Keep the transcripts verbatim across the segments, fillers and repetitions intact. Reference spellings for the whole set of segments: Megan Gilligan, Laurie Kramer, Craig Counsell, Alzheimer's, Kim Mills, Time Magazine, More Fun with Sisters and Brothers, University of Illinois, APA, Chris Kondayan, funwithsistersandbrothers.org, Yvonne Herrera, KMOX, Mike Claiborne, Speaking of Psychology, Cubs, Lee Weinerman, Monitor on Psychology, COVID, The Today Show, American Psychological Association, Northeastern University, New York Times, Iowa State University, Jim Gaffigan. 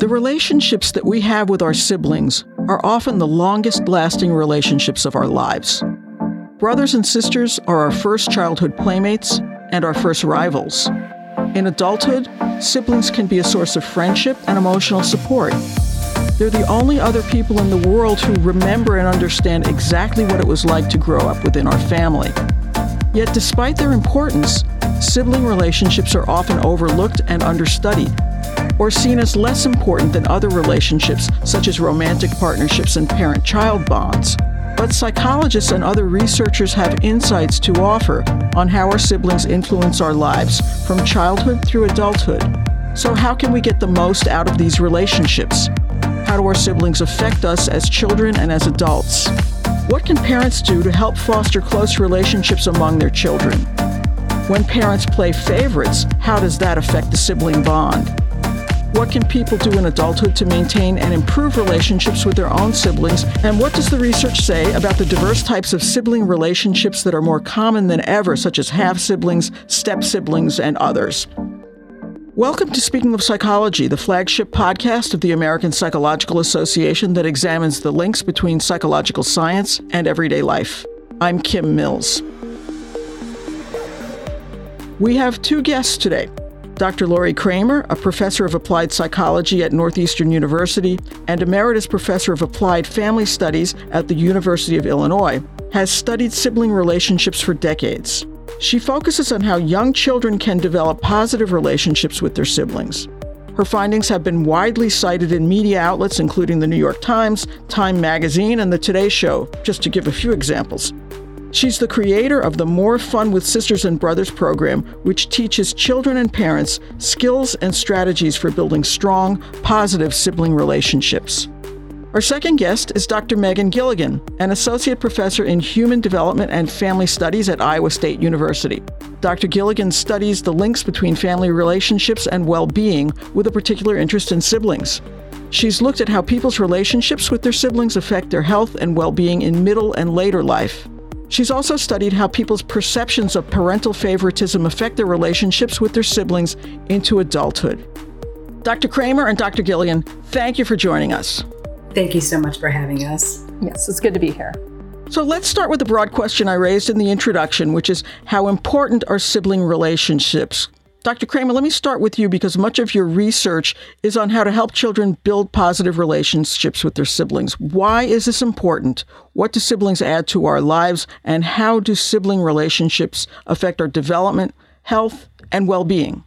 The relationships that we have with our siblings are often the longest-lasting relationships of our lives. Brothers and sisters are our first childhood playmates and our first rivals. In adulthood, siblings can be a source of friendship and emotional support. They're the only other people in the world who remember and understand exactly what it was like to grow up within our family. Yet despite their importance, sibling relationships are often overlooked and understudied, or seen as less important than other relationships such as romantic partnerships and parent-child bonds. But psychologists and other researchers have insights to offer on how our siblings influence our lives from childhood through adulthood. So how can we get the most out of these relationships? How do our siblings affect us as children and as adults? What can parents do to help foster close relationships among their children? When parents play favorites, how does that affect the sibling bond? What can people do in adulthood to maintain and improve relationships with their own siblings? And what does the research say about the diverse types of sibling relationships that are more common than ever, such as half-siblings, step-siblings, and others? Welcome to Speaking of Psychology, the flagship podcast of the American Psychological Association that examines the links between psychological science and everyday life. I'm Kim Mills. We have two guests today, Doctor Laurie Kramer, a professor of applied psychology at Northeastern University and emeritus professor of applied family studies at the University of Illinois, has studied sibling relationships for decades. She focuses on how young children can develop positive relationships with their siblings. Her findings have been widely cited in media outlets, including the New York Times, Time Magazine, and The Today Show, just to give a few examples. She's the creator of the More Fun with Sisters and Brothers program, which teaches children and parents skills and strategies for building strong, positive sibling relationships. Our second guest is Doctor Megan Gilligan, an associate professor in human development and family studies at Iowa State University. Doctor Gilligan studies the links between family relationships and well-being with a particular interest in siblings. She's looked at how people's relationships with their siblings affect their health and well-being in middle and later life. She's also studied how people's perceptions of parental favoritism affect their relationships with their siblings into adulthood. Doctor Kramer and Doctor Gilligan, thank you for joining us. Thank you so much for having us. Yes, it's good to be here. So let's start with the broad question I raised in the introduction, which is how important are sibling relationships? Doctor Kramer, let me start with you because much of your research is on how to help children build positive relationships with their siblings. Why is this important? What do siblings add to our lives? And how do sibling relationships affect our development, health, and well-being?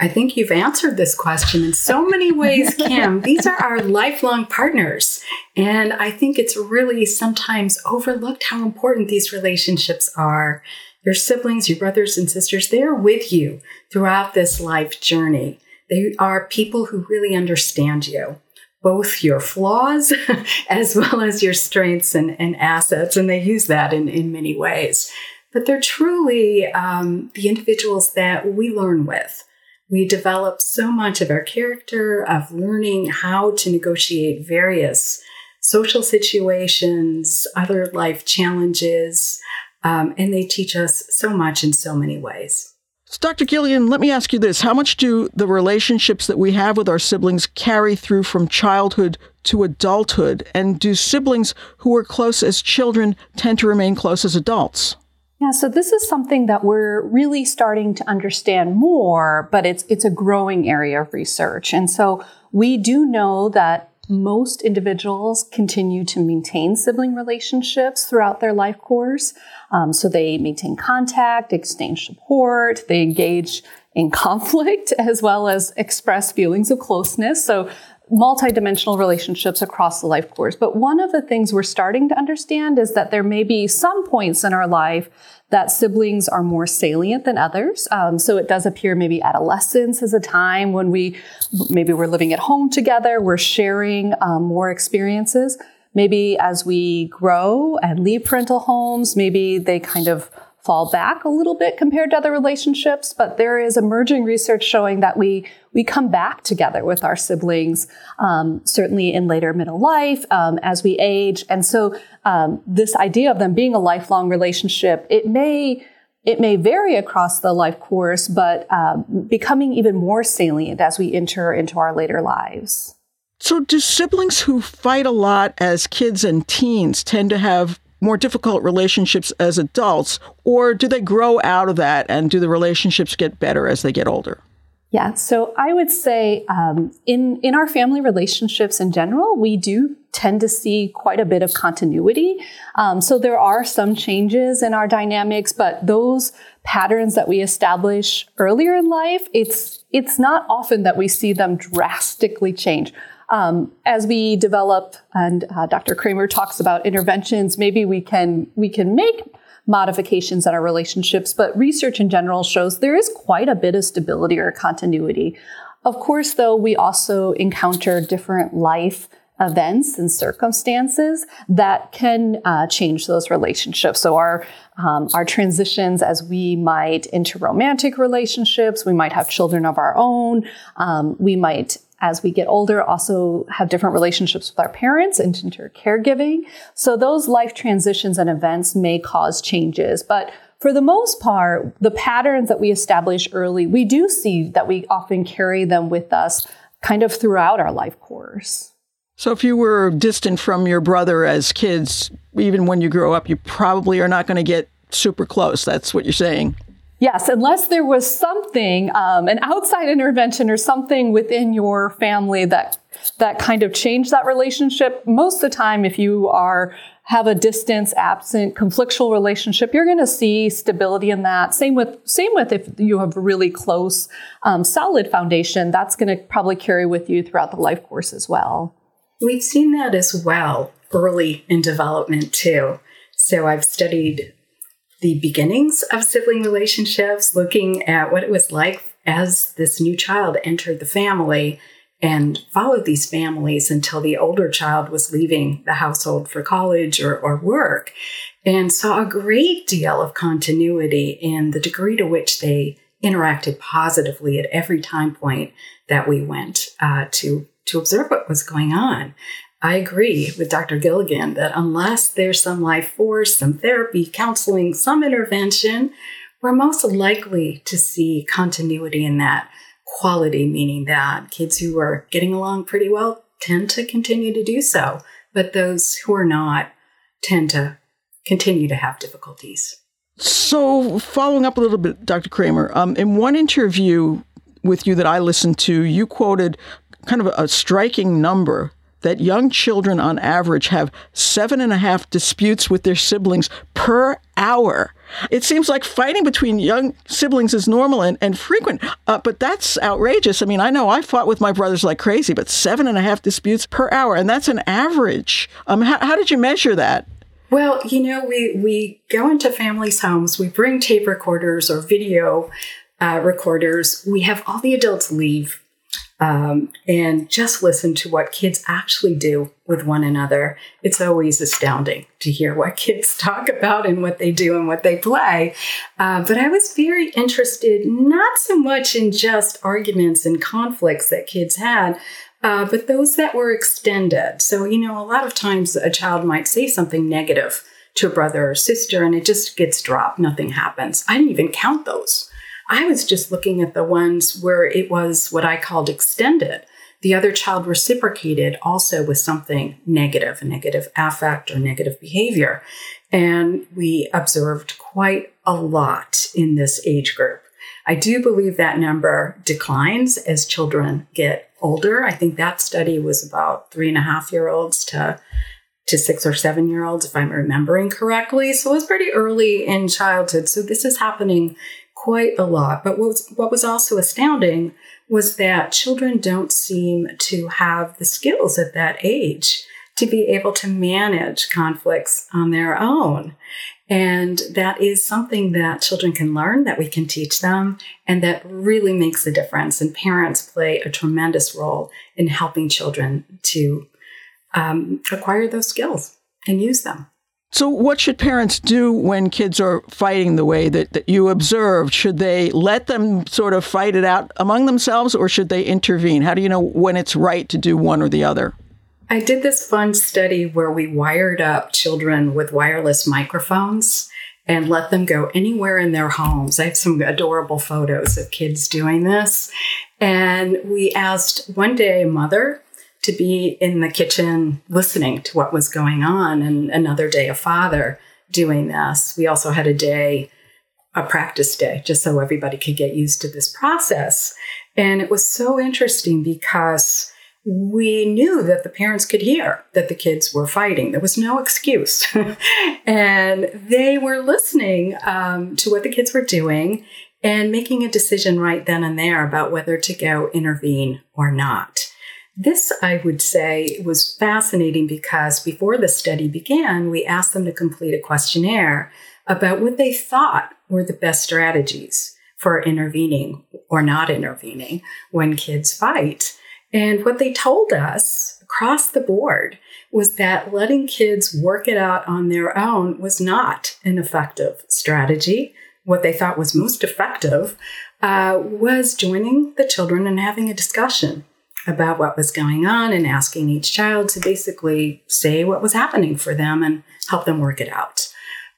I think you've answered this question in so many ways, Kim. These are our lifelong partners. And I think it's really sometimes overlooked how important these relationships are. Your siblings, your brothers and sisters, they're with you throughout this life journey. They are people who really understand you, both your flaws as well as your strengths and, and assets. And they use that in, in many ways. But they're truly um, the individuals that we learn with. We develop so much of our character, of learning how to negotiate various social situations, other life challenges, um, and they teach us so much in so many ways. So Doctor Gilligan, let me ask you this. How much do the relationships that we have with our siblings carry through from childhood to adulthood? And do siblings who were close as children tend to remain close as adults? Yeah, so this is something that we're really starting to understand more, but it's it's a growing area of research. And so we do know that most individuals continue to maintain sibling relationships throughout their life course. Um, so they maintain contact, exchange support, they engage in conflict, as well as express feelings of closeness. So multidimensional relationships across the life course. But one of the things we're starting to understand is that there may be some points in our life that siblings are more salient than others. Um, so it does appear maybe adolescence is a time when we, maybe we're living at home together, we're sharing um, more experiences. Maybe as we grow and leave parental homes, maybe they kind of fall back a little bit compared to other relationships, but there is emerging research showing that we we come back together with our siblings, um, certainly in later middle life, um, as we age. And so um, this idea of them being a lifelong relationship, it may It may vary across the life course, but um, becoming even more salient as we enter into our later lives. So do siblings who fight a lot as kids and teens tend to have more difficult relationships as adults, or do they grow out of that and do the relationships get better as they get older? Yeah, so I would say um, in, in our family relationships in general, we do tend to see quite a bit of continuity. Um, so there are some changes in our dynamics, but those patterns that we establish earlier in life, it's it's not often that we see them drastically change. Um, as we develop, and uh, Doctor Kramer talks about interventions, maybe we can we can make modifications in our relationships, but research in general shows there is quite a bit of stability or continuity. Of course, though, we also encounter different life events and circumstances that can uh, change those relationships. So our um, our transitions as we might into romantic relationships, we might have children of our own, um, we might, as we get older, also have different relationships with our parents and enter caregiving. So those life transitions and events may cause changes. But for the most part, the patterns that we establish early, we do see that we often carry them with us kind of throughout our life course. So if you were distant from your brother as kids, even when you grow up, you probably are not going to get super close. That's what you're saying. Yes, unless there was something, um, an outside intervention or something within your family that that kind of changed that relationship. Most of the time, if you are have a distance, absent, conflictual relationship, you're going to see stability in that. Same with same with if you have a really close, um, solid foundation, that's going to probably carry with you throughout the life course as well. We've seen that as well early in development too. So I've studied the beginnings of sibling relationships, looking at what it was like as this new child entered the family and followed these families until the older child was leaving the household for college or, or work, and saw a great deal of continuity in the degree to which they interacted positively at every time point that we went uh, to, to observe what was going on. I agree with Doctor Gilligan that unless there's some life force, some therapy, counseling, some intervention, we're most likely to see continuity in that quality, meaning that kids who are getting along pretty well tend to continue to do so, but those who are not tend to continue to have difficulties. So following up a little bit, Doctor Kramer, um, in one interview with you that I listened to, you quoted kind of a striking number that young children on average have seven and a half disputes with their siblings per hour. It seems like fighting between young siblings is normal and, and frequent, uh, but that's outrageous. I mean, I know I fought with my brothers like crazy, but seven and a half disputes per hour, and that's an average. Um, how, how did you measure that? Well, you know, we, we go into families' homes, we bring tape recorders or video uh, recorders, we have all the adults leave, Um, and just listen to what kids actually do with one another. It's always astounding to hear what kids talk about and what they do and what they play. Uh, but I was very interested, not so much in just arguments and conflicts that kids had, uh, but those that were extended. So, you know, a lot of times a child might say something negative to a brother or sister and it just gets dropped. Nothing happens. I didn't even count those. I was just looking at the ones where it was what I called extended. The other child reciprocated also with something negative, a negative affect or negative behavior. And we observed quite a lot in this age group. I do believe that number declines as children get older. I think that study was about three and a half year olds to to six or seven year olds, if I'm remembering correctly. So it was pretty early in childhood. So this is happening quite a lot. But what was, what was also astounding was that children don't seem to have the skills at that age to be able to manage conflicts on their own. And that is something that children can learn, that we can teach them, and that really makes a difference. And parents play a tremendous role in helping children to um, acquire those skills and use them. So what should parents do when kids are fighting the way that, that you observed? Should they let them sort of fight it out among themselves, or should they intervene? How do you know when it's right to do one or the other? I did this fun study where we wired up children with wireless microphones and let them go anywhere in their homes. I have some adorable photos of kids doing this. And we asked one day a mother to be in the kitchen listening to what was going on. And another day, a father doing this. We also had a day, a practice day, just so everybody could get used to this process. And it was so interesting because we knew that the parents could hear that the kids were fighting. There was no excuse. And they were listening um, to what the kids were doing and making a decision right then and there about whether to go intervene or not. This, I would say, was fascinating because before the study began, we asked them to complete a questionnaire about what they thought were the best strategies for intervening or not intervening when kids fight. And what they told us across the board was that letting kids work it out on their own was not an effective strategy. What they thought was most effective uh, was joining the children and having a discussion about what was going on and asking each child to basically say what was happening for them and help them work it out.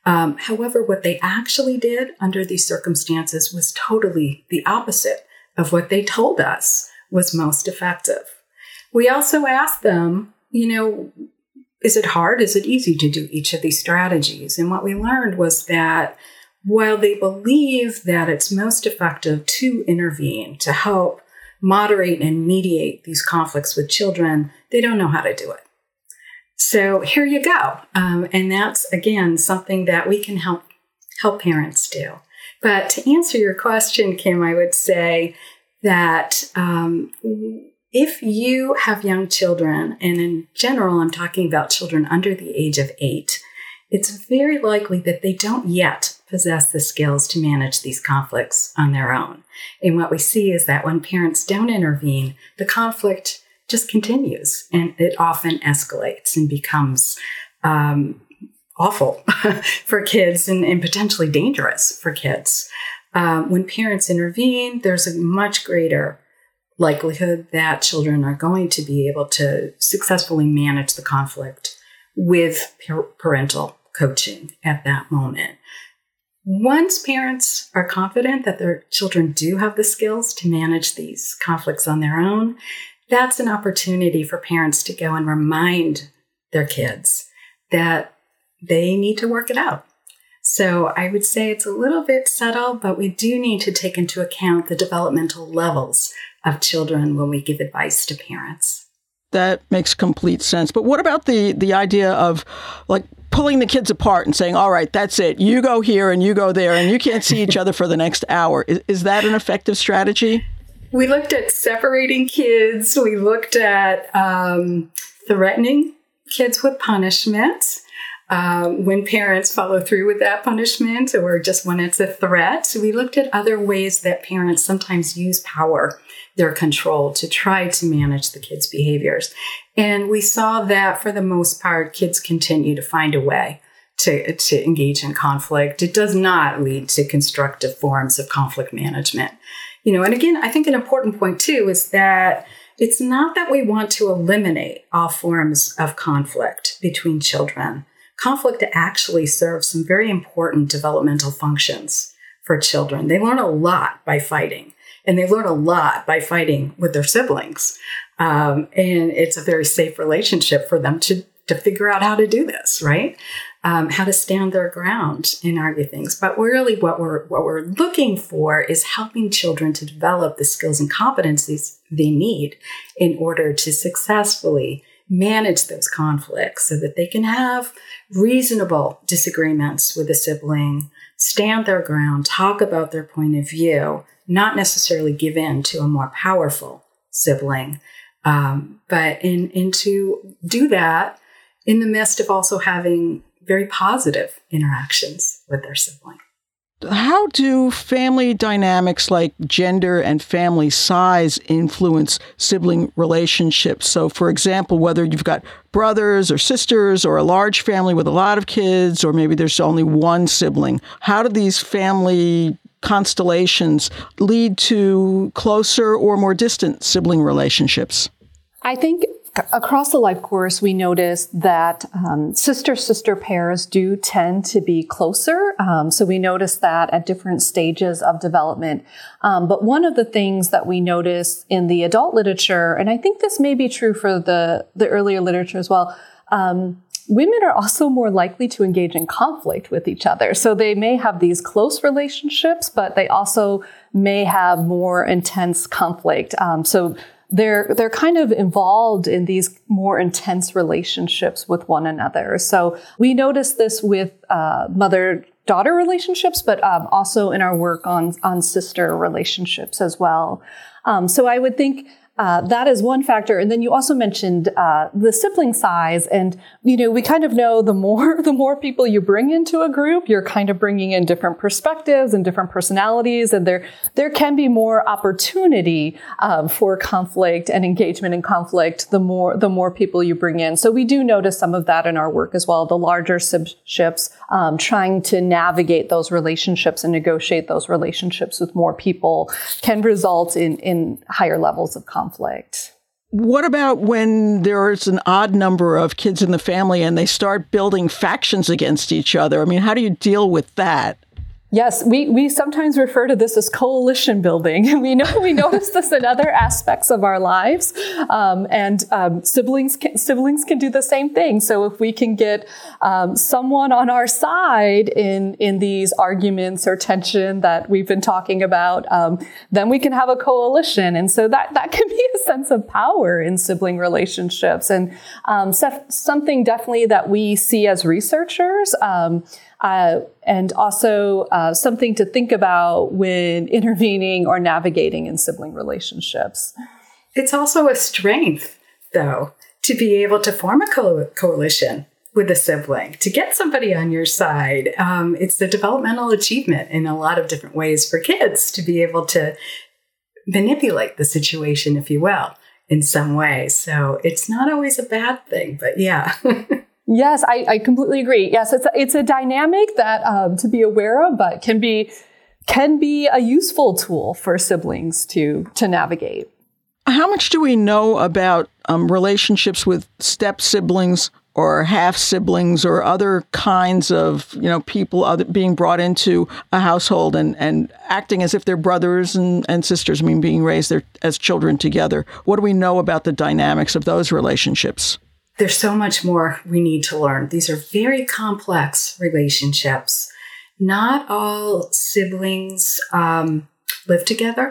Um, however, what they actually did under these circumstances was totally the opposite of what they told us was most effective. We also asked them, you know, is it hard? Is it easy to do each of these strategies? And what we learned was that while they believe that it's most effective to intervene, to help moderate and mediate these conflicts with children, they don't know how to do it. So here you go. Um, and that's, again, something that we can help help parents do. But to answer your question, Kim, I would say that um, if you have young children, and in general, I'm talking about children under the age of eight, it's very likely that they don't yet possess the skills to manage these conflicts on their own. And what we see is that when parents don't intervene, the conflict just continues and it often escalates and becomes um, awful for kids and, and potentially dangerous for kids. Um, when parents intervene, there's a much greater likelihood that children are going to be able to successfully manage the conflict with par- parental coaching at that moment. Once parents are confident that their children do have the skills to manage these conflicts on their own, that's an opportunity for parents to go and remind their kids that they need to work it out. So I would say it's a little bit subtle, but we do need to take into account the developmental levels of children when we give advice to parents. That makes complete sense. But what about the the idea of like pulling the kids apart and saying, all right, that's it. You go here and you go there and you can't see each other for the next hour. Is, is that an effective strategy? We looked at separating kids. We looked at um, threatening kids with punishment. Um, when parents follow through with that punishment or just when it's a threat. So we looked at other ways that parents sometimes use power, their control, to try to manage the kids' behaviors. And we saw that for the most part, kids continue to find a way to, to engage in conflict. It does not lead to constructive forms of conflict management. You know, and again, I think an important point too is that it's not that we want to eliminate all forms of conflict between children. Conflict actually serves some very important developmental functions for children. They learn a lot by fighting, and they learn a lot by fighting with their siblings. Um, and it's a very safe relationship for them to, to figure out how to do this, right? Um, how to stand their ground and argue things. But really what we're, what we're looking for is helping children to develop the skills and competencies they need in order to successfully manage those conflicts so that they can have reasonable disagreements with a sibling, stand their ground, talk about their point of view, not necessarily give in to a more powerful sibling, um, but in, in to do that in the midst of also having very positive interactions with their sibling. How do family dynamics like gender and family size influence sibling relationships? So, for example, whether you've got brothers or sisters or a large family with a lot of kids, or maybe there's only one sibling, how do these family constellations lead to closer or more distant sibling relationships? I think across the life course, we noticed that um, sister-sister pairs do tend to be closer. Um, so we noticed that at different stages of development. Um, but one of the things that we noticed in the adult literature, and I think this may be true for the, the earlier literature as well, um, women are also more likely to engage in conflict with each other. So they may have these close relationships, but they also may have more intense conflict. Um, so they're they're kind of involved in these more intense relationships with one another. So we noticed this with uh, mother-daughter relationships, but um, also in our work on on sister relationships as well. Um, so I would think uh, that is one factor. And then you also mentioned uh, the sibling size, and you know we kind of know the more the more people you bring into a group, you're kind of bringing in different perspectives and different personalities, and there there can be more opportunity um, for conflict and engagement in conflict the more the more people you bring in. So we do notice some of that in our work as well. The larger sibships, um, trying to navigate those relationships and negotiate those relationships with more people, can result in in higher levels of conflict. conflict. What about when there's an odd number of kids in the family and they start building factions against each other? I mean, how do you deal with that? Yes, we, we sometimes refer to this as coalition building. We know we notice this in other aspects of our lives, um, and um, siblings can, siblings can do the same thing. So if we can get um, someone on our side in in these arguments or tension that we've been talking about, um, then we can have a coalition. And so that that can be a sense of power in sibling relationships, and um, something definitely that we see as researchers. Um, Uh, and also uh, something to think about when intervening or navigating in sibling relationships. It's also a strength, though, to be able to form a co- coalition with a sibling, to get somebody on your side. Um, it's a developmental achievement in a lot of different ways for kids to be able to manipulate the situation, if you will, in some way. So it's not always a bad thing, but yeah. Yes, I, I completely agree. Yes, it's a, it's a dynamic that um, to be aware of, but can be can be a useful tool for siblings to to navigate. How much do we know about um, relationships with step siblings or half siblings or other kinds of you know people other, being brought into a household and, and acting as if they're brothers and, and sisters? I mean, being raised there as children together. What do we know about the dynamics of those relationships? There's so much more we need to learn. These are very complex relationships. Not all siblings um, live together.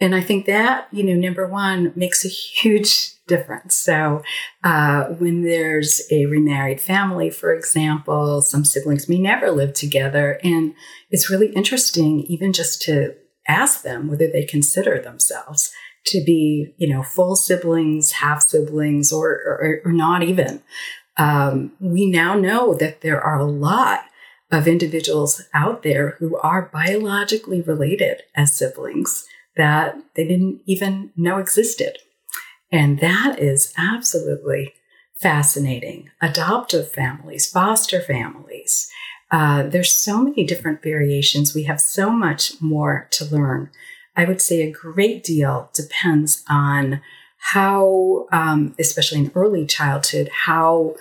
And I think that, you know, number one, makes a huge difference. So uh, when there's a remarried family, for example, some siblings may never live together. And it's really interesting even just to ask them whether they consider themselves to be, you know, full siblings, half siblings, or, or, or not even. Um, we now know that there are a lot of individuals out there who are biologically related as siblings that they didn't even know existed. And that is absolutely fascinating. Adoptive families, foster families. Uh, there's so many different variations. We have so much more to learn. I would say a great deal depends on how, um, especially in early childhood, how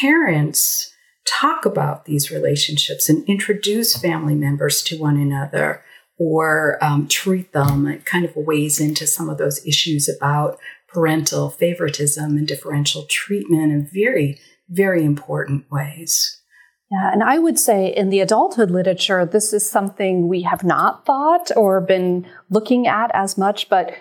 parents talk about these relationships and introduce family members to one another or um, treat them. It kind of weighs into some of those issues about parental favoritism and differential treatment in very, very important ways. Yeah, and I would say in the adulthood literature, this is something we have not thought or been looking at as much, but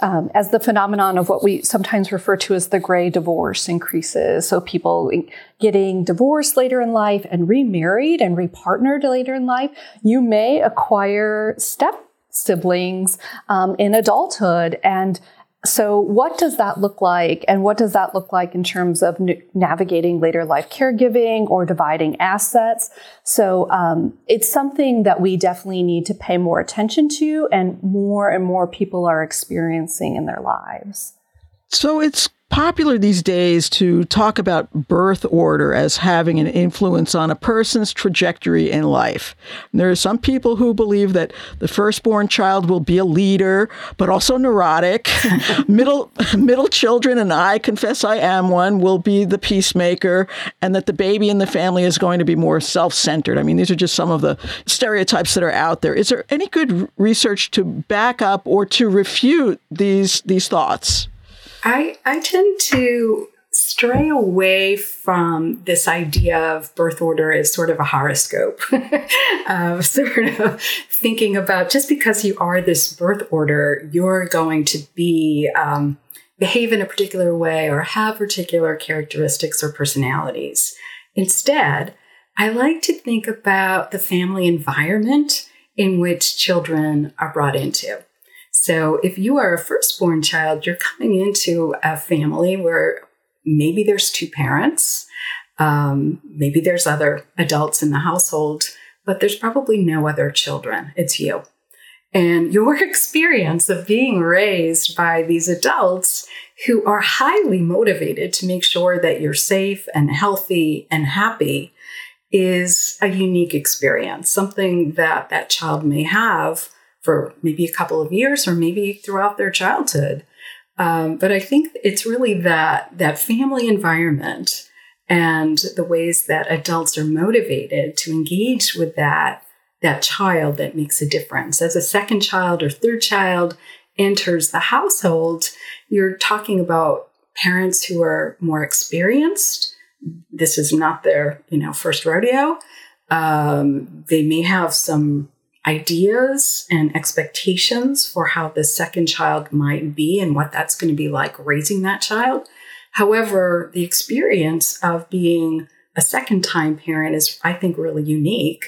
um, as the phenomenon of what we sometimes refer to as the gray divorce increases. So people getting divorced later in life and remarried and repartnered later in life, you may acquire step siblings um, in adulthood. And so what does that look like? And what does that look like in terms of n- navigating later life caregiving or dividing assets? So um, it's something that we definitely need to pay more attention to, and more and more people are experiencing in their lives. So it's popular these days to talk about birth order as having an influence on a person's trajectory in life. And there are some people who believe that the firstborn child will be a leader, but also neurotic. middle middle children, and I confess I am one, will be the peacemaker, and that the baby in the family is going to be more self-centered. I mean, these are just some of the stereotypes that are out there. Is there any good research to back up or to refute these these thoughts? I, I tend to stray away from this idea of birth order as sort of a horoscope, of sort of thinking about just because you are this birth order, you're going to be um, behave in a particular way or have particular characteristics or personalities. Instead, I like to think about the family environment in which children are brought into. So if you are a firstborn child, you're coming into a family where maybe there's two parents, um, maybe there's other adults in the household, but there's probably no other children. It's you. And your experience of being raised by these adults who are highly motivated to make sure that you're safe and healthy and happy is a unique experience, something that that child may have for maybe a couple of years or maybe throughout their childhood. Um, but I think it's really that that family environment and the ways that adults are motivated to engage with that, that child that makes a difference. As a second child or third child enters the household, you're talking about parents who are more experienced. This is not their, you know, first rodeo. Um, they may have some ideas and expectations for how the second child might be and what that's going to be like raising that child. However, the experience of being a second-time parent is, I think, really unique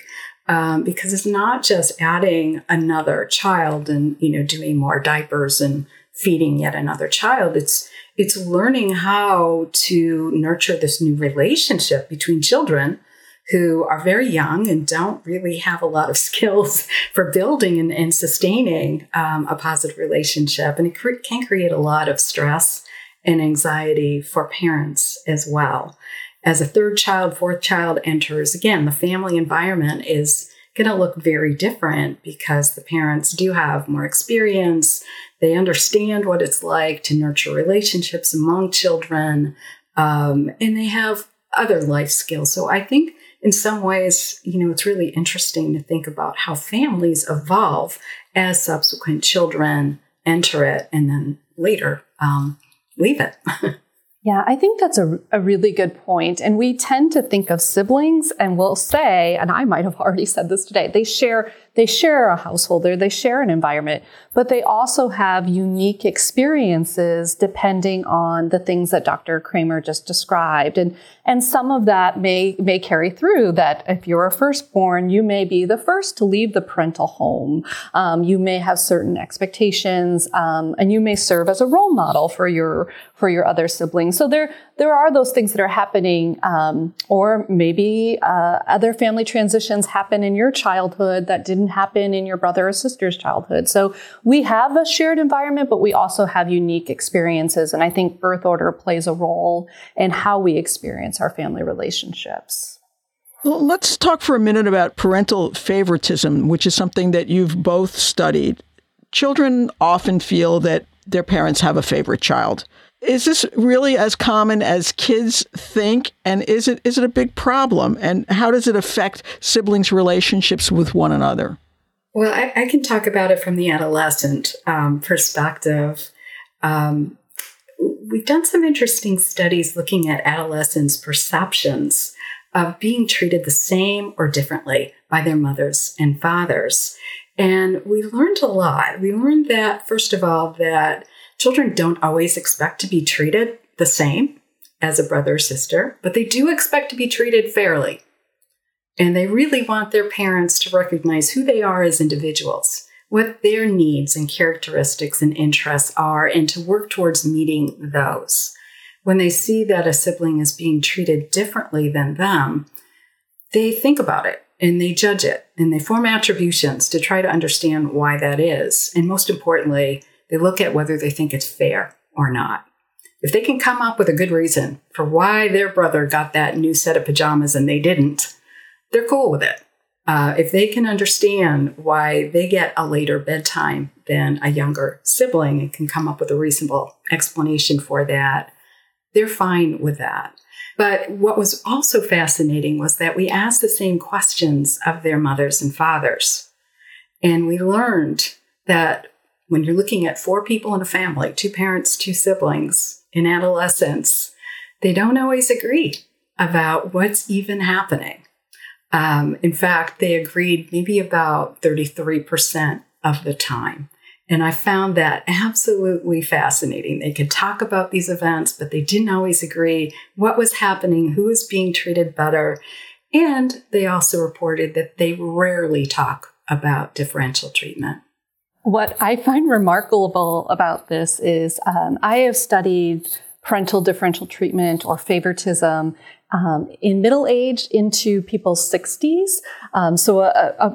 um, because it's not just adding another child and, you know, doing more diapers and feeding yet another child. It's it's learning how to nurture this new relationship between children who are very young and don't really have a lot of skills for building and, and sustaining um, a positive relationship. And it cre- can create a lot of stress and anxiety for parents as well. As a third child, fourth child enters, again, the family environment is going to look very different because the parents do have more experience. They understand what it's like to nurture relationships among children, um, and they have other life skills. So I think in some ways, you know, it's really interesting to think about how families evolve as subsequent children enter it and then later um, leave it. Yeah, I think that's a, a really good point. And we tend to think of siblings and we'll say, and I might have already said this today, they share they share a household or they share an environment, but they also have unique experiences depending on the things that Doctor Kramer just described. And and some of that may, may carry through, that if you're a firstborn, you may be the first to leave the parental home. Um, you may have certain expectations um, and you may serve as a role model for your for your other siblings. So there, there are those things that are happening, um, or maybe uh, other family transitions happen in your childhood that didn't happen in your brother or sister's childhood. So we have a shared environment, but we also have unique experiences. And I think birth order plays a role in how we experience our family relationships. Well, let's talk for a minute about parental favoritism, which is something that you've both studied. Children often feel that their parents have a favorite child. Is this really as common as kids think? And is it is it a big problem? And how does it affect siblings' relationships with one another? Well, I, I can talk about it from the adolescent um, perspective. Um, we've done some interesting studies looking at adolescents' perceptions of being treated the same or differently by their mothers and fathers. And we learned a lot. We learned that, first of all, that children don't always expect to be treated the same as a brother or sister, but they do expect to be treated fairly. And they really want their parents to recognize who they are as individuals, what their needs and characteristics and interests are, and to work towards meeting those. When they see that a sibling is being treated differently than them, they think about it and they judge it and they form attributions to try to understand why that is. And most importantly, they look at whether they think it's fair or not. If they can come up with a good reason for why their brother got that new set of pajamas and they didn't, they're cool with it. Uh, if they can understand why they get a later bedtime than a younger sibling and can come up with a reasonable explanation for that, they're fine with that. But what was also fascinating was that we asked the same questions of their mothers and fathers. And we learned that when you're looking at four people in a family, two parents, two siblings, in adolescence, they don't always agree about what's even happening. Um, in fact, they agreed maybe about thirty-three percent of the time. And I found that absolutely fascinating. They could talk about these events, but they didn't always agree what was happening, who was being treated better. And they also reported that they rarely talk about differential treatment. What I find remarkable about this is um, I have studied parental differential treatment or favoritism um, in middle age into people's sixties. Um, so a, a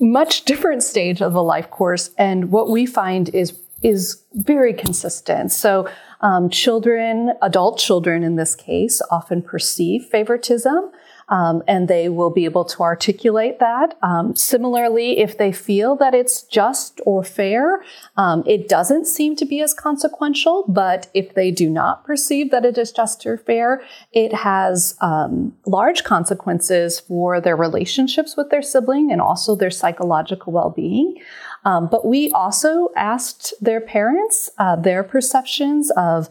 much different stage of the life course. And what we find is is very consistent. So um, children, adult children in this case, often perceive favoritism. Um, and they will be able to articulate that. Um, similarly, if they feel that it's just or fair, um, it doesn't seem to be as consequential. But if they do not perceive that it is just or fair, it has um, large consequences for their relationships with their sibling and also their psychological well-being. Um, but we also asked their parents uh, their perceptions of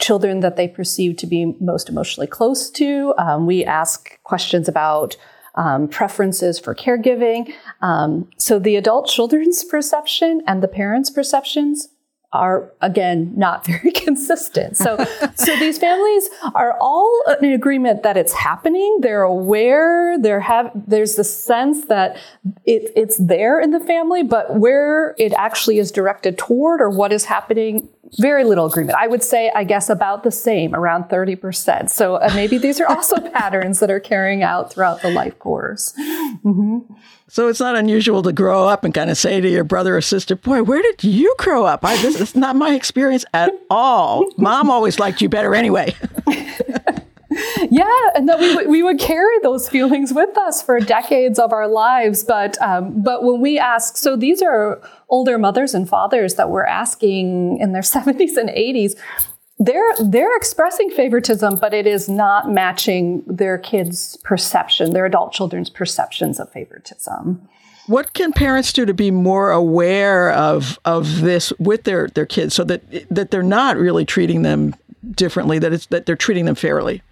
children that they perceive to be most emotionally close to. Um, we ask questions about um, preferences for caregiving. Um, so the adult children's perception and the parents' perceptions are, again, not very consistent. So, so these families are all in agreement that it's happening. They're aware. They're have. There's the sense that it, it's there in the family, but where it actually is directed toward or what is happening, very little agreement. I would say, I guess, about the same, around thirty percent. So uh, maybe these are also patterns that are carrying out throughout the life course. Mm-hmm. So it's not unusual to grow up and kind of say to your brother or sister, boy, where did you grow up? I, this is not my experience at all. Mom always liked you better anyway. Yeah, and that we, we would carry those feelings with us for decades of our lives. But um, but when we ask, so these are older mothers and fathers that we're asking in their seventies and eighties, they're they're expressing favoritism, but it is not matching their kids' perception, their adult children's perceptions of favoritism. What can parents do to be more aware of of this with their, their kids so that that they're not really treating them differently, that it's that they're treating them fairly?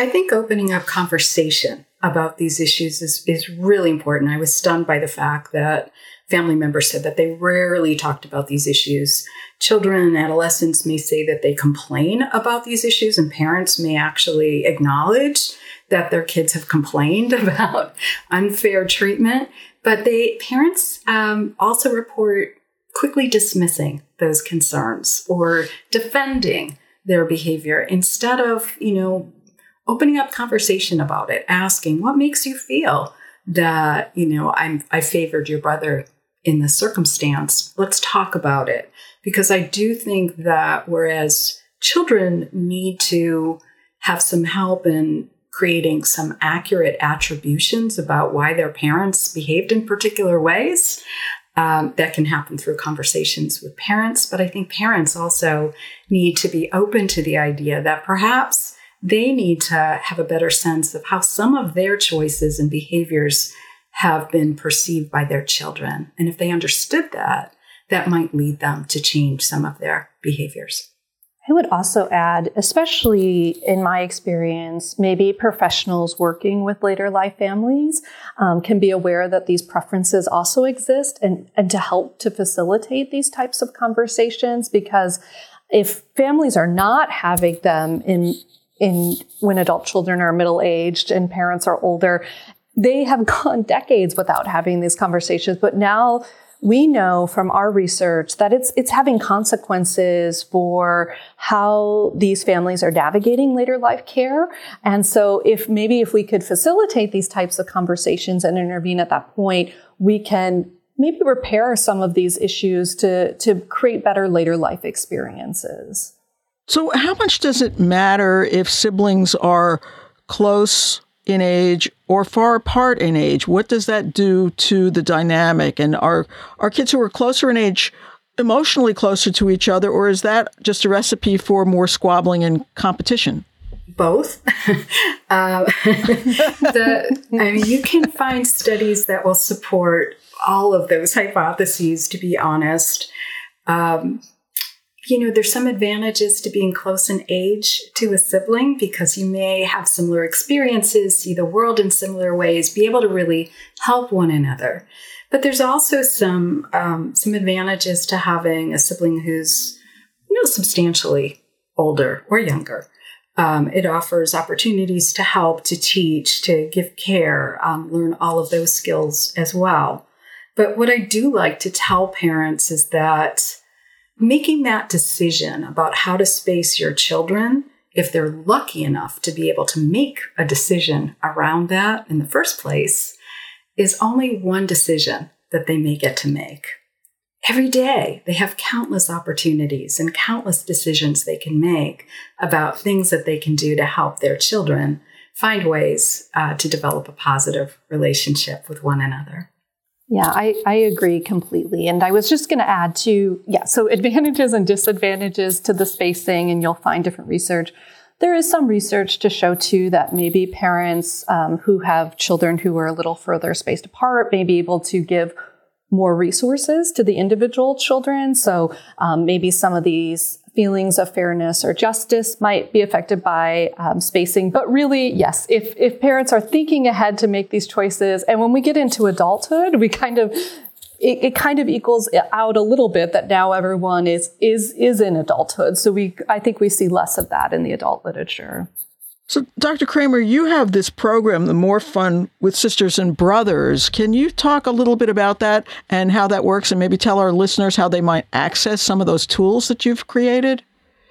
I think opening up conversation about these issues is, is really important. I was stunned by the fact that family members said that they rarely talked about these issues. Children and adolescents may say that they complain about these issues, and parents may actually acknowledge that their kids have complained about unfair treatment. But they parents um, also report quickly dismissing those concerns or defending their behavior instead of, you know, opening up conversation about it, asking what makes you feel that, you know, I'm, I favored your brother in this circumstance. Let's talk about it. Because I do think that whereas children need to have some help in creating some accurate attributions about why their parents behaved in particular ways, um, that can happen through conversations with parents. But I think parents also need to be open to the idea that perhaps they need to have a better sense of how some of their choices and behaviors have been perceived by their children. And if they understood that, that might lead them to change some of their behaviors. I would also add, especially in my experience, maybe professionals working with later life families um, can be aware that these preferences also exist and, and to help to facilitate these types of conversations, because if families are not having them in In when adult children are middle-aged and parents are older, they have gone decades without having these conversations. But now we know from our research that it's it's having consequences for how these families are navigating later life care. And so if maybe if we could facilitate these types of conversations and intervene at that point, we can maybe repair some of these issues to, to create better later life experiences. So how much does it matter if siblings are close in age or far apart in age? What does that do to the dynamic? And are, are kids who are closer in age emotionally closer to each other, or is that just a recipe for more squabbling and competition? Both. uh, the, I mean, you can find studies that will support all of those hypotheses, to be honest. Um, you know, there's some advantages to being close in age to a sibling because you may have similar experiences, see the world in similar ways, be able to really help one another. But there's also some um, some advantages to having a sibling who's, you know, substantially older or younger. Um, it offers opportunities to help, to teach, to give care, um, learn all of those skills as well. But what I do like to tell parents is that making that decision about how to space your children, if they're lucky enough to be able to make a decision around that in the first place, is only one decision that they may get to make. Every day, they have countless opportunities and countless decisions they can make about things that they can do to help their children find ways uh, to develop a positive relationship with one another. Yeah, I, I agree completely. And I was just going to add to, yeah, so advantages and disadvantages to the spacing, and you'll find different research. There is some research to show, too, that maybe parents um, who have children who are a little further spaced apart may be able to give more resources to the individual children. So um, maybe some of these feelings of fairness or justice might be affected by um, spacing. But really, yes, if if parents are thinking ahead to make these choices, and when we get into adulthood, we kind of it, it kind of equals out a little bit that now everyone is is is in adulthood. So we I think we see less of that in the adult literature. So, Doctor Kramer, you have this program, the More Fun with Sisters and Brothers. Can you talk a little bit about that and how that works, and maybe tell our listeners how they might access some of those tools that you've created?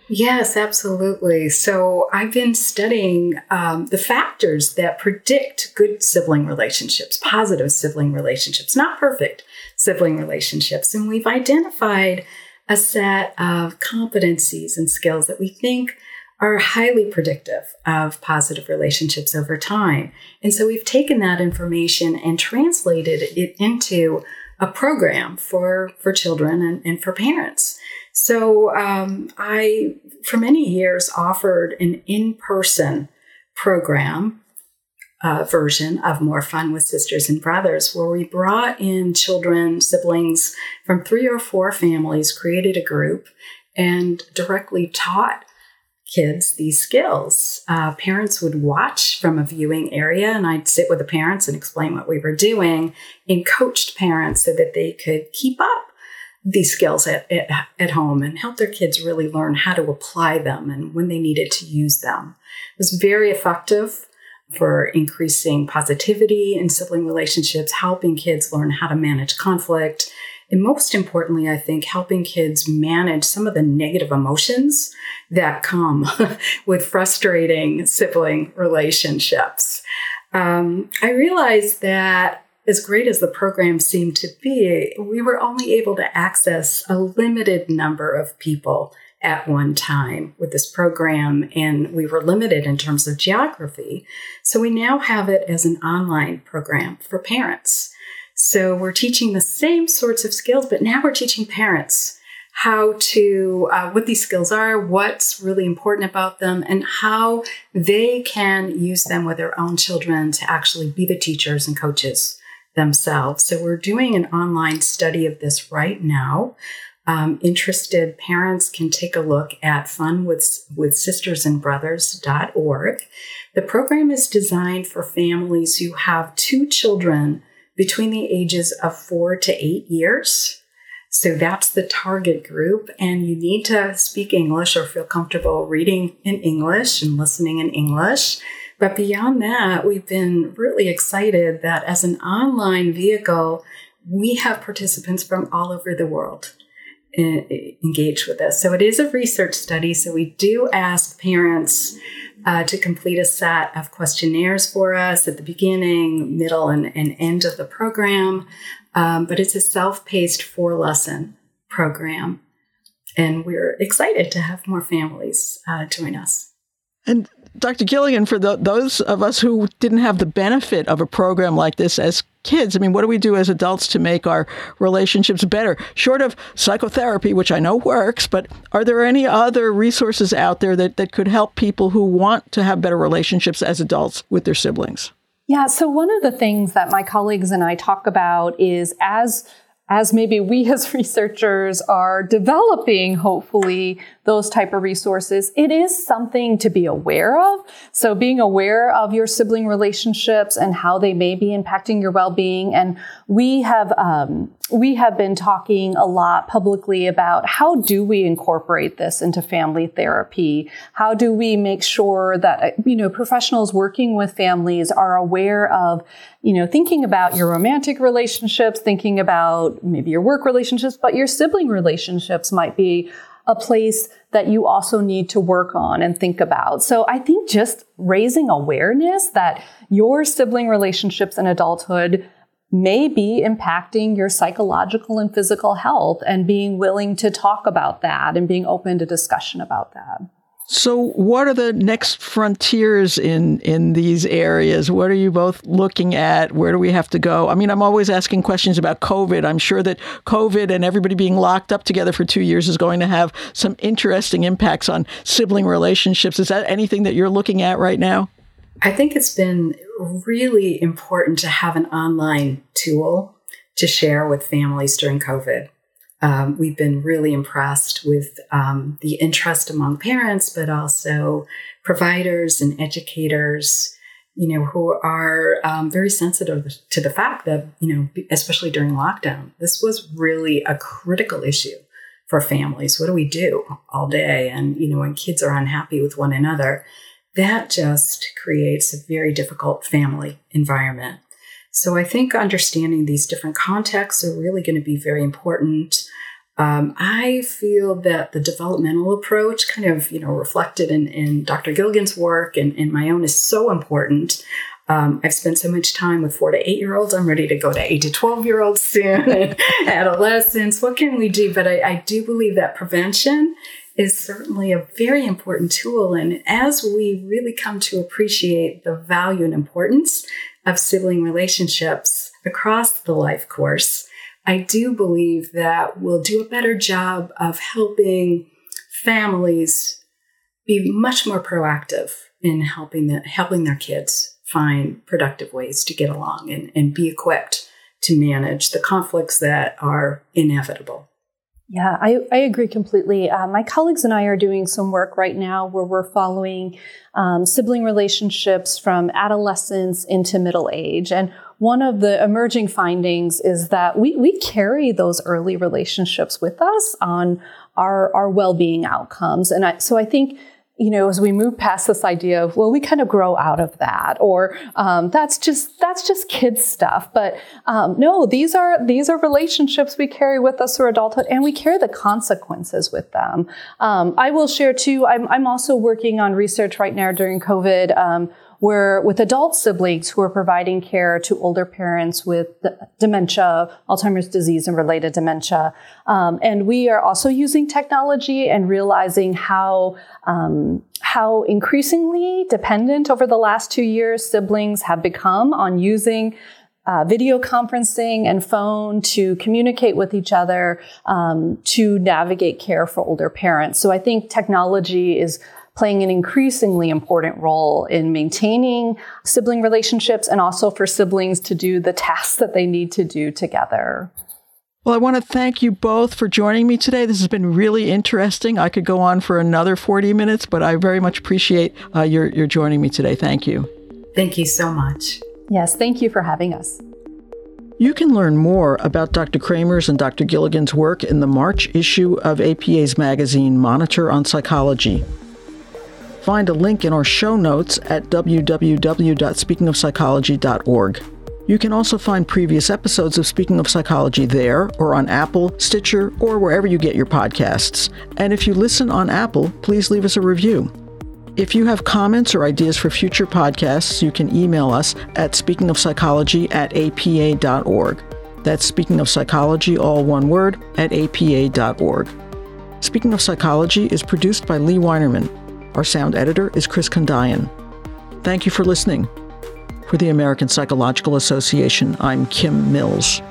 Yes, absolutely. So I've been studying um, the factors that predict good sibling relationships, positive sibling relationships, not perfect sibling relationships. And we've identified a set of competencies and skills that we think are highly predictive of positive relationships over time. And so we've taken that information and translated it into a program for, for children and, and for parents. So um, I, for many years, offered an in-person program uh, version of More Fun with Sisters and Brothers, where we brought in children, siblings from three or four families, created a group, and directly taught kids these skills. Uh, parents would watch from a viewing area, and I'd sit with the parents and explain what we were doing, and coached parents so that they could keep up these skills at, at, at home and help their kids really learn how to apply them and when they needed to use them. It was very effective for increasing positivity in sibling relationships, helping kids learn how to manage conflict, and most importantly, I think, helping kids manage some of the negative emotions that come with frustrating sibling relationships. Um, I realized that as great as the program seemed to be, we were only able to access a limited number of people at one time with this program, and we were limited in terms of geography. So we now have it as an online program for parents. So we're teaching the same sorts of skills, but now we're teaching parents how to, uh, what these skills are, what's really important about them, and how they can use them with their own children to actually be the teachers and coaches themselves. So we're doing an online study of this right now. Um, interested parents can take a look at fun with sisters and brothers dot org. The program is designed for families who have two children between the ages of four to eight years. So that's the target group. And you need to speak English or feel comfortable reading in English and listening in English. But beyond that, we've been really excited that as an online vehicle, we have participants from all over the world engaged with us. So it is a research study. So we do ask parents Uh, to complete a set of questionnaires for us at the beginning, middle, and, and end of the program. Um, but it's a self-paced four-lesson program. and we're excited to have more families uh, join us. And Doctor Gilligan, for the, those of us who didn't have the benefit of a program like this as kids, I mean, what do we do as adults to make our relationships better? Short of psychotherapy, which I know works, but are there any other resources out there that, that could help people who want to have better relationships as adults with their siblings? Yeah, so one of the things that my colleagues and I talk about is as as maybe we as researchers are developing, hopefully, those type of resources, it is something to be aware of. So being aware of your sibling relationships and how they may be impacting your well-being. And we have um, we have been talking a lot publicly about how do we incorporate this into family therapy? How do we make sure that, you know, professionals working with families are aware of, you know, thinking about your romantic relationships, thinking about maybe your work relationships, but your sibling relationships might be a place that you also need to work on and think about. So I think just raising awareness that your sibling relationships in adulthood may be impacting your psychological and physical health, and being willing to talk about that and being open to discussion about that. So what are the next frontiers in, in these areas? What are you both looking at? Where do we have to go? I mean, I'm always asking questions about COVID. I'm sure that COVID and everybody being locked up together for two years is going to have some interesting impacts on sibling relationships. Is that anything that you're looking at right now? I think it's been really important to have an online tool to share with families during COVID. Um, we've been really impressed with um, the interest among parents, but also providers and educators, you know, who are um, very sensitive to the fact that, you know, especially during lockdown, this was really a critical issue for families. What do we do all day? And, you know, when kids are unhappy with one another, that just creates a very difficult family environment. So I think understanding these different contexts are really going to be very important. Um, I feel that the developmental approach, kind of, you know, reflected in, in Doctor Gilligan's work and, and my own, is so important. Um, I've spent so much time with four to eight year olds. I'm ready to go to eight to twelve year olds soon, and adolescents. What can we do? But I, I do believe that prevention is certainly a very important tool. And as we really come to appreciate the value and importance of sibling relationships across the life course, I do believe that we'll do a better job of helping families be much more proactive in helping the, helping their kids find productive ways to get along and, and be equipped to manage the conflicts that are inevitable. Yeah, I, I agree completely. Uh, my colleagues and I are doing some work right now where we're following um, sibling relationships from adolescence into middle age. And one of the emerging findings is that we, we carry those early relationships with us on our, our well-being outcomes. And I, so I think, you know, as we move past this idea of, well, we kind of grow out of that, or um, that's just that's just kids stuff. But um, no, these are these are relationships we carry with us through adulthood, and we carry the consequences with them. Um, I will share too. I'm I'm also working on research right now during COVID, um, where with adult siblings who are providing care to older parents with dementia, Alzheimer's disease, and related dementia. Um, and we are also using technology and realizing how um, how increasingly dependent over the last two years siblings have become on using Uh, video conferencing and phone to communicate with each other, um, to navigate care for older parents. So I think technology is playing an increasingly important role in maintaining sibling relationships, and also for siblings to do the tasks that they need to do together. Well, I want to thank you both for joining me today. This has been really interesting. I could go on for another forty minutes, but I very much appreciate uh, your, your joining me today. Thank you. Thank you so much. Yes, thank you for having us. You can learn more about Doctor Kramer's and Doctor Gilligan's work in the March issue of A P A's magazine, Monitor on Psychology. Find a link in our show notes at w w w dot speaking of psychology dot org. You can also find previous episodes of Speaking of Psychology there, or on Apple, Stitcher, or wherever you get your podcasts. And if you listen on Apple, please leave us a review. If you have comments or ideas for future podcasts, you can email us at speaking of psychology at a p a dot org. That's speaking of psychology, all one word, at a p a dot org. Speaking of Psychology is produced by Lee Weinerman. Our sound editor is Chris Kondayan. Thank you for listening. For the American Psychological Association, I'm Kim Mills.